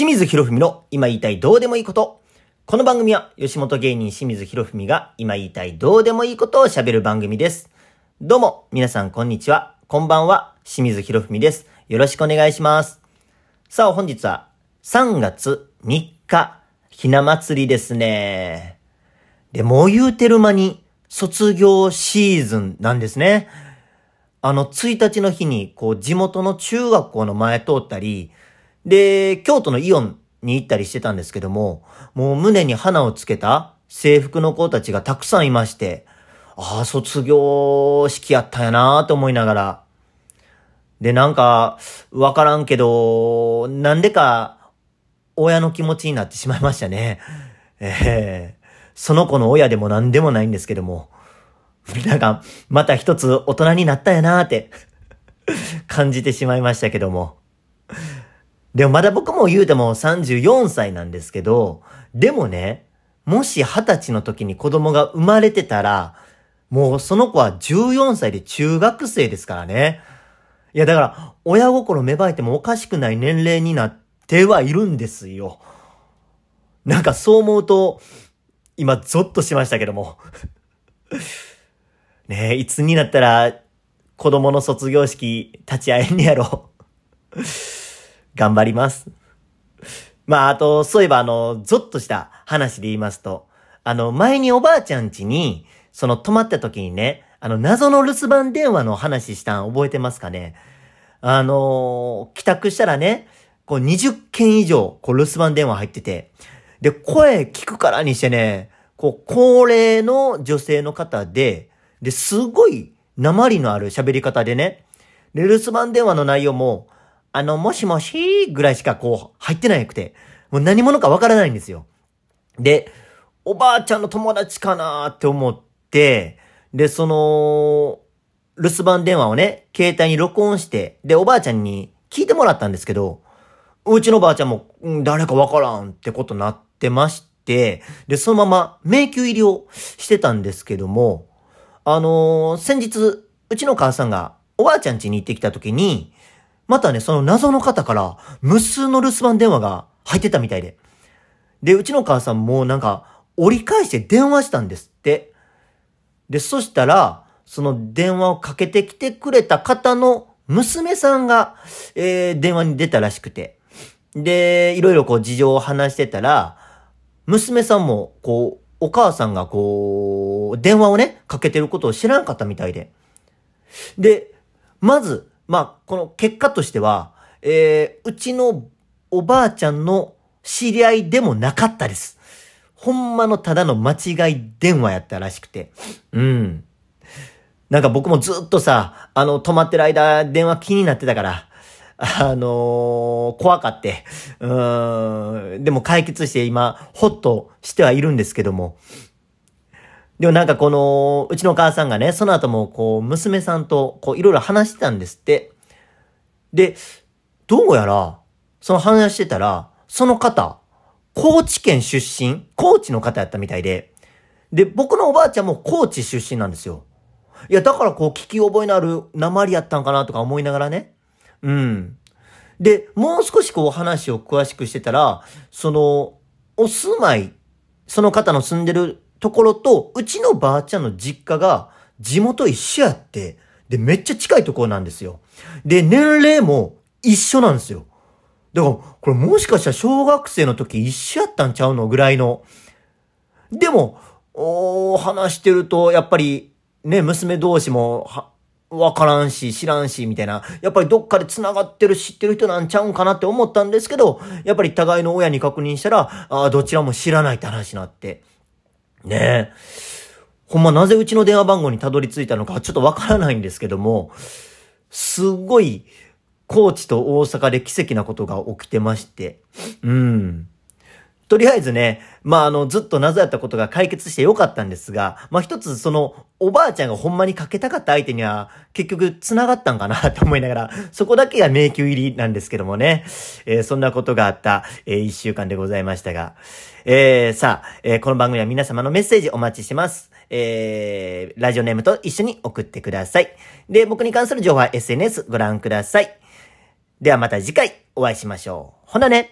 清水博文の今言いたいどうでもいいこと。この番組は吉本芸人清水博文が今言いたいどうでもいいことを喋る番組です。どうも皆さんこんにちは。こんばんは。清水博文です。よろしくお願いします。さあ本日は3月3日、ひな祭りですね。で、もう言うてる間に卒業シーズンなんですね。1日の日にこう地元の中学校の前通ったり、で、京都のイオンに行ったりしてたんですけども、もう胸に花をつけた制服の子たちがたくさんいまして、ああ、卒業式やったんやなと思いながら。で、なんか、わからんけど、なんでか、親の気持ちになってしまいましたね。その子の親でもなんでもないんですけども、なんか、また一つ大人になったんやなって感じてしまいましたけども。でもまだ僕も言うても34歳なんですけど、でもね、もし20歳の時に子供が生まれてたら、もうその子は14歳で中学生ですからね。いやだから、親心芽生えてもおかしくない年齢になってはいるんですよ。なんかそう思うと、今ゾッとしましたけども。ねえ、いつになったら子供の卒業式立ち会えんねやろ。頑張ります。まあ、あと、そういえばゾッとした話で言いますと、前におばあちゃん家に、泊まった時にね、謎の留守番電話の話したん覚えてますかね？帰宅したらね、こう20件以上、こう留守番電話入ってて、で、声聞くからにしてね、こう、高齢の女性の方で、で、すごい訛りのある喋り方でね、で、留守番電話の内容も、もしもしぐらいしかこう入ってなくて、もう何者かわからないんですよ。で、おばあちゃんの友達かなーって思って、で、留守番電話をね、携帯に録音して、で、おばあちゃんに聞いてもらったんですけど、うちのおばあちゃんも、誰かわからんってことになってまして、で、そのまま迷宮入りをしてたんですけども、先日、うちの母さんがおばあちゃん家に行ってきた時に、またね、その謎の方から無数の留守番電話が入ってたみたいで。で、うちの母さんもなんか折り返して電話したんですって。で、そしたら、その電話をかけてきてくれた方の娘さんが、電話に出たらしくて。で、いろいろこう事情を話してたら、娘さんもこう、お母さんがこう、電話をね、かけてることを知らなかったみたいで。で、まず、まあ、この結果としては、うちのおばあちゃんの知り合いでもなかったです。ほんまのただの間違い電話やったらしくて。うん。なんか僕もずっとさ、止まってる間、電話気になってたから、怖かって。でも解決して今、ほっとしてはいるんですけども。でもなんかこの、うちの母さんがね、その後もこう、娘さんとこう、いろいろ話してたんですって。で、どうやら、その話してたら、その方、高知県出身、高知の方やったみたいで、で、僕のおばあちゃんも高知出身なんですよ。いや、だからこう、聞き覚えのある訛りやったんかなとか思いながらね。うん。で、もう少しこう、話を詳しくしてたら、お住まい、その方の住んでる、ところと、うちのばあちゃんの実家が地元一緒やって、で、めっちゃ近いところなんですよ。で、年齢も一緒なんですよ。だから、これもしかしたら小学生の時一緒やったんちゃうのぐらいの。でも、話してると、やっぱり、ね、娘同士も、わからんし、知らんし、みたいな。やっぱりどっかで繋がってる、知ってる人なんちゃうんかなって思ったんですけど、やっぱり互いの親に確認したら、どちらも知らないって話になって。ねえ。ほんまなぜうちの電話番号にたどり着いたのかちょっとわからないんですけども、すごい高知と大阪で奇跡なことが起きてまして。うん。とりあえずね、まあ、ずっと謎やったことが解決してよかったんですが、まあ、一つおばあちゃんがほんまにかけたかった相手には結局繋がったんかなと思いながら、そこだけが迷宮入りなんですけどもね、そんなことがあった、一週間でございましたが、さあ、この番組は皆様のメッセージお待ちしてます。ラジオネームと一緒に送ってください。で、僕に関する情報は SNS ご覧ください。ではまた次回お会いしましょう。ほなね。